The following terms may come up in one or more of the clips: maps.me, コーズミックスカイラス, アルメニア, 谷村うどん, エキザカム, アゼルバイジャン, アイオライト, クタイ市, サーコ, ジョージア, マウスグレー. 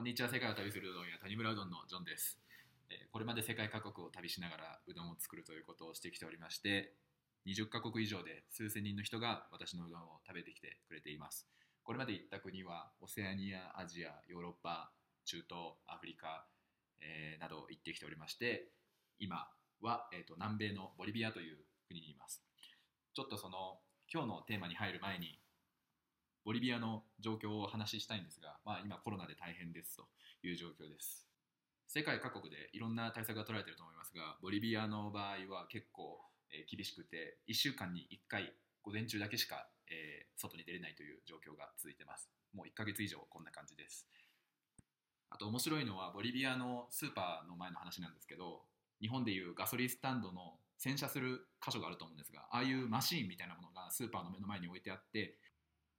こんにちは。世界を旅するうどん屋、谷村うどんのジョンです。これまで世界各国を旅しながらうどんを作るということをしてきておりまして、20カ国以上で数千人の人が私のうどんを食べてきてくれています。これまで行った国はオセアニア、アジア、ヨーロッパ、中東、アフリカ、など行ってきておりまして、今は、南米のボリビアという国にいます。ちょっとその今日のテーマに入る前にボリビアの状況をお話ししたいんですが、今コロナで大変ですという状況です。世界各国でいろんな対策が取られていると思いますが、ボリビアの場合は結構厳しくて、1週間に1回午前中だけしか外に出れないという状況が続いています。もう1ヶ月以上こんな感じです。あと面白いのはボリビアのスーパーの前の話なんですけど、日本でいうガソリンスタンドの洗車する箇所があると思うんですが、ああいうマシーンみたいなものがスーパーの目の前に置いてあって、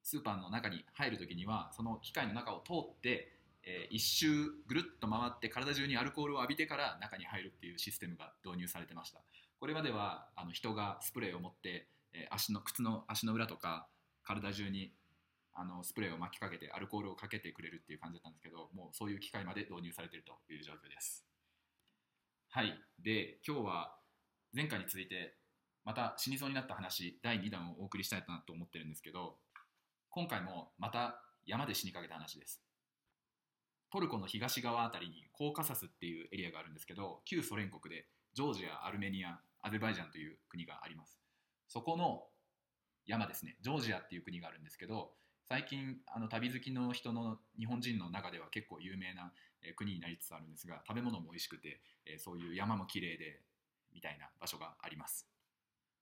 スーパーの中に入るときにはその機械の中を通って、一周ぐるっと回って体中にアルコールを浴びてから中に入るっていうシステムが導入されてました。これまでは人がスプレーを持って、靴の足の裏とか体中にスプレーを巻きかけてアルコールをかけてくれるっていう感じだったんですけど、もうそういう機械まで導入されているという状況です。はい。で、今日は前回に続いてまた死にそうになった話第2弾をお送りしたいなと思ってるんですけど、今回もまた山で死にかけた話です。トルコの東側あたりにコーカサスっていうエリアがあるんですけど、旧ソ連国でジョージア、アルメニア、アゼルバイジャンという国があります。そこの山ですね、ジョージアっていう国があるんですけど、最近旅好きの人の日本人の中では結構有名な国になりつつあるんですが、食べ物も美味しくて、そういう山も綺麗でみたいな場所があります。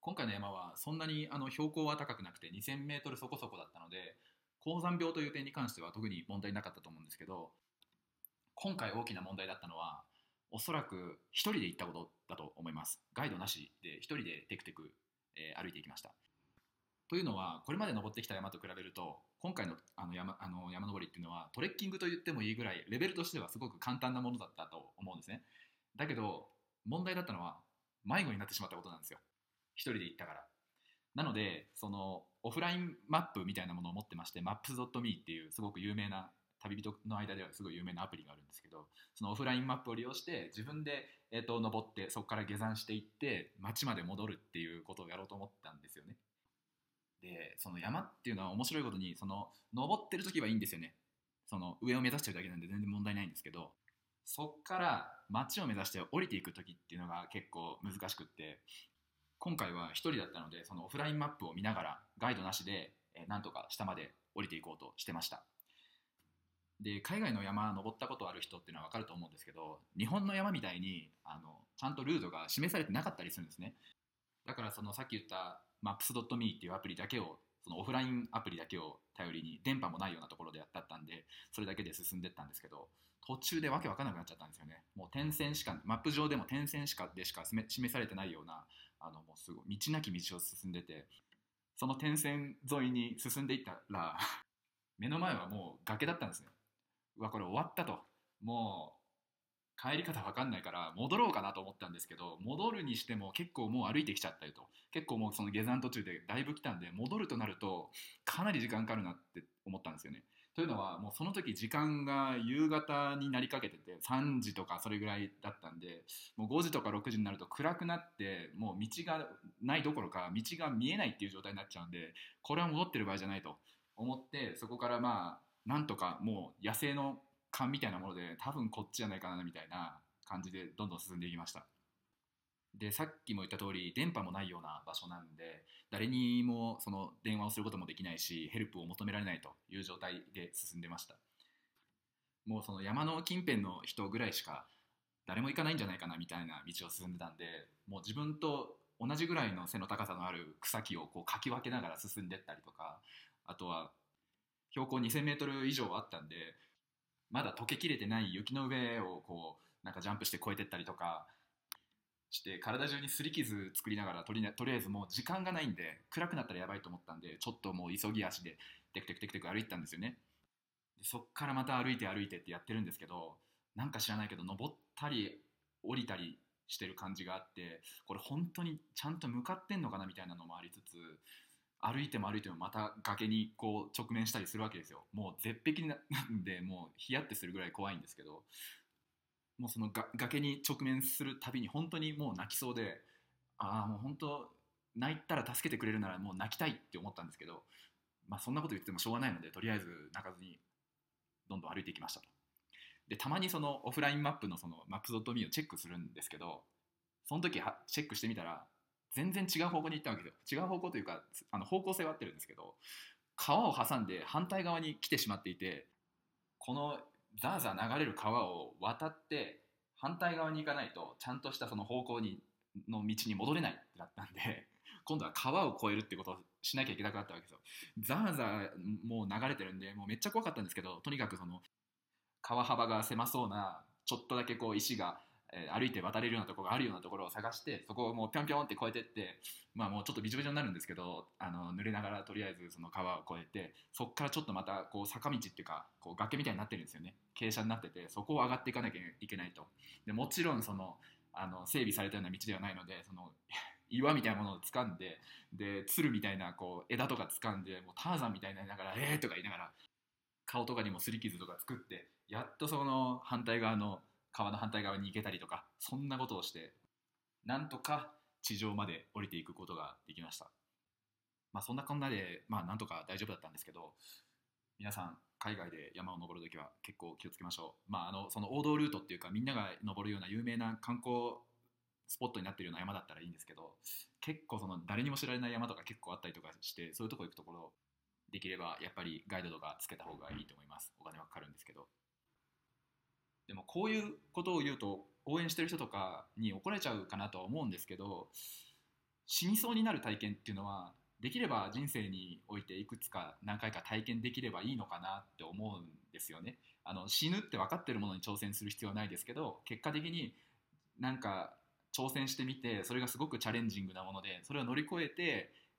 今回の山はそんなに標高は高くなくて2000メートルそこそこだったので、高山病という点に関しては特に問題なかったと思うんですけど、今回大きな問題だったのはおそらく一人で行ったことだと思います。ガイドなしで一人でテクテク歩いていきました。というのはこれまで登ってきた山と比べると、今回の山登りっていうのはトレッキングと言ってもいいぐらいレベルとしてはすごく簡単なものだったと思うんですね。だけど問題だったのは迷子になってしまったことなんですよ、一人で行ったから。なのでそのオフラインマップみたいなものを持ってまして、 maps.me っていうすごく有名な、旅人の間ではすごい有名なアプリがあるんですけど、そのオフラインマップを利用して自分で、登って、そこから下山していって町まで戻るっていうことをやろうと思ったんですよね。でその山っていうのは面白いことに、その登ってる時はいいんですよね。その上を目指してるだけなんで全然問題ないんですけど、そっから町を目指して降りていく時っていうのが結構難しくって、今回は一人だったのでそのオフラインマップを見ながらガイドなしでなんとか下まで降りていこうとしてました。で、海外の山登ったことある人っていうのは分かると思うんですけど、日本の山みたいにちゃんとルートが示されてなかったりするんですね。だからそのさっき言った maps.me っていうアプリだけを、そのオフラインアプリだけを頼りに、電波もないようなところでやったんで、それだけで進んでったんですけど、途中でわけわかんなくなっちゃったんですよね。もう点線しか、マップ上でも点線しかでしか示されてないような、もうすごい道なき道を進んでて、その点線沿いに進んでいったら目の前はもう崖だったんですね。うわ、これ終わったと、もう帰り方わかんないから戻ろうかなと思ったんですけど、戻るにしても結構もう歩いてきちゃったりと、結構もうその下山途中でだいぶ来たんで、戻るとなるとかなり時間かかるなって思ったんですよね。というのはもうその時時間が夕方になりかけてて、3時とかそれぐらいだったんで、もう5時とか6時になると暗くなって、もう道がないどころか道が見えないっていう状態になっちゃうんで、これは戻ってる場合じゃないと思って、そこからなんとかもう野生の勘みたいなもので、多分こっちじゃないかなみたいな感じでどんどん進んでいきました。で、さっきも言った通り電波もないような場所なんで、誰にもその電話をすることもできないし、ヘルプを求められないという状態で進んでました。もうその山の近辺の人ぐらいしか誰も行かないんじゃないかなみたいな道を進んでたんで、もう自分と同じぐらいの背の高さのある草木をこうかき分けながら進んでったりとか、あとは標高2000メートル以上あったんで、まだ溶けきれてない雪の上をこうなんかジャンプして越えてったりとかして、体中に擦り傷作りながら、とりあえずもう時間がないんで暗くなったらやばいと思ったんで、ちょっともう急ぎ足でテクテクテクテク歩いたんですよね。でそっからまた歩いてってやってるんですけど、なんか知らないけど登ったり降りたりしてる感じがあって、これ本当にちゃんと向かってんのかなみたいなのもありつつ、歩いても歩いてもまた崖にこう直面したりするわけですよ。もう絶壁なんでもうヒヤッてするぐらい怖いんですけど、もうその崖に直面するたびに本当にもう泣きそうで、ああもう本当泣いたら助けてくれるならもう泣きたいって思ったんですけど、まあそんなこと言ってもしょうがないので、とりあえず泣かずにどんどん歩いていきましたと。でたまにそのオフラインマップのその maps.me をチェックするんですけど、その時チェックしてみたら全然違う方向に行ったわけですよ。違う方向というか方向性は合ってるんですけど、川を挟んで反対側に来てしまっていて、このザーザー流れる川を渡って反対側に行かないとちゃんとしたその方向にの道に戻れないってなったんで、今度は川を越えるってことをしなきゃいけなくなったわけですよ。ザーザーもう流れてるんでもうめっちゃ怖かったんですけど、とにかくその川幅が狭そうなちょっとだけこう石が歩いて渡れるようなところがあるようなところを探して、そこをもうピョンピョンって越えてって、まあもうちょっとビチョビチョになるんですけど、濡れながらとりあえずその川を越えて、そこからちょっとまたこう坂道っていうかこう崖みたいになってるんですよね。傾斜になってて、そこを上がっていかなきゃいけないと。でもちろんその整備されたような道ではないので、その岩みたいなものを掴んで、で鶴みたいなこう枝とか掴んで、もうターザンみたいになりながらとか言いながら、顔とかにも擦り傷とか作って、やっとその反対側の川の反対側に行けたりとか、そんなことをしてなんとか地上まで降りていくことができました。まあそんなこんなで、まあなんとか大丈夫だったんですけど、皆さん海外で山を登るときは結構気をつけましょう。まあその王道ルートっていうか、みんなが登るような有名な観光スポットになってるような山だったらいいんですけど、結構その誰にも知られない山とか結構あったりとかして、そういうとこ行くところできればやっぱりガイドとかつけた方がいいと思います。お金はかかるんですけど。でもこういうことを言うと応援してる人とかに怒られちゃうかなとは思うんですけど、死にそうになる体験っていうのはできれば人生においていくつか何回か体験できればいいのかなって思うんですよね。死ぬって分かってるものに挑戦する必要はないですけど、結果的になんか挑戦してみて、それがすごくチャレンジングなもので、それを乗り越え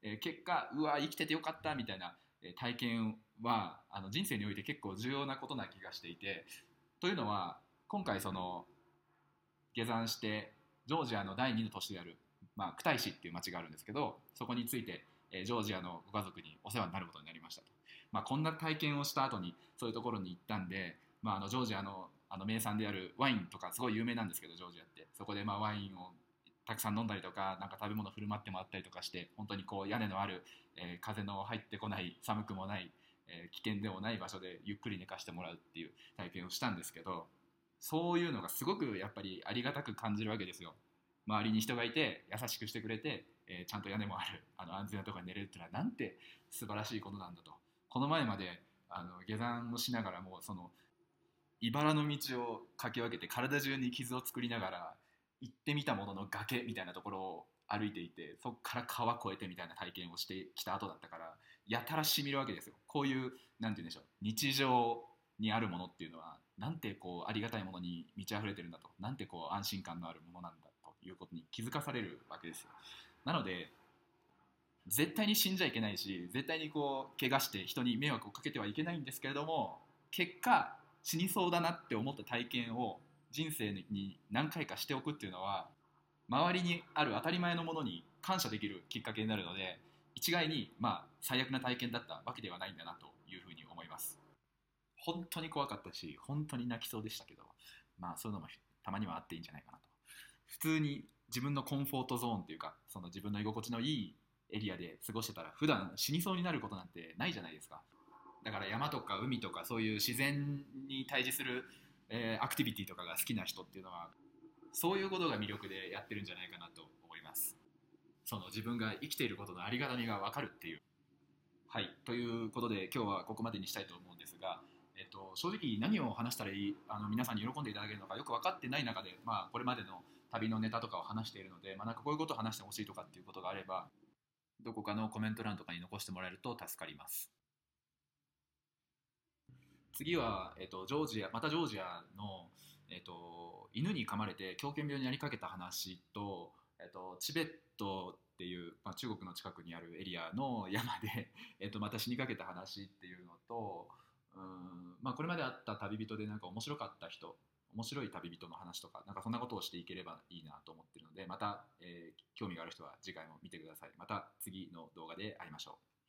て、結果うわ生きててよかったみたいな体験は人生において結構重要なことな気がしていて、というのは今回その下山してジョージアの第2の都市である、クタイ市っていう町があるんですけど、そこについてジョージアのご家族にお世話になることになりましたと。こんな体験をした後にそういうところに行ったんで、ジョージアの名産であるワインとかすごい有名なんですけど、ジョージアってそこでワインをたくさん飲んだりとか、なんか食べ物振る舞ってもらったりとかして、本当にこう屋根のある、風の入ってこない、寒くもない、危険でもない場所でゆっくり寝かしてもらうっていう体験をしたんですけど、そういうのがすごくやっぱりありがたく感じるわけですよ。周りに人がいて優しくしてくれて、ちゃんと屋根もある安全なところに寝れるっていうのはなんて素晴らしいことなんだと。この前まで下山をしながら、もうその茨の道を駆け分けて体中に傷を作りながら行ってみたものの、崖みたいなところを歩いていて、そこから川越えてみたいな体験をしてきた後だったから、やたらしみるわけですよ。こういうなんて言うんでしょう、日常にあるものっていうのはなんてこうありがたいものに満ち溢れてるんだと、なんてこう安心感のあるものなんだということに気づかされるわけですよ。なので絶対に死んじゃいけないし、絶対にこう怪我して人に迷惑をかけてはいけないんですけれども、結果死にそうだなって思った体験を人生に何回かしておくっていうのは、周りにある当たり前のものに感謝できるきっかけになるので、一概に最悪な体験だったわけではないんだなというふうに思います。本当に怖かったし、本当に泣きそうでしたけど、そういうのもたまにはあっていいんじゃないかなと。普通に自分のコンフォートゾーンっていうか、その自分の居心地のいいエリアで過ごしてたら普段死にそうになることなんてないじゃないですか。だから山とか海とかそういう自然に対峙するアクティビティとかが好きな人っていうのは、そういうことが魅力でやってるんじゃないかなと思います。その自分が生きていることのありがたみが分かるっていう。はい、ということで今日はここまでにしたいと思うんですが、正直何を話したらいい、皆さんに喜んでいただけるのかよく分かってない中で、これまでの旅のネタとかを話しているので、なんかこういうことを話してほしいとかっていうことがあれば、どこかのコメント欄とかに残してもらえると助かります。次は、ジョージアの、犬に噛まれて狂犬病になりかけた話と、チベットっていう、中国の近くにあるエリアの山で、また死にかけた話っていうのと、これまであった旅人でなんか面白かった人面白い旅人の話とか、なんかそんなことをしていければいいなと思ってるので、また、興味がある人は次回も見てください。また次の動画で会いましょう。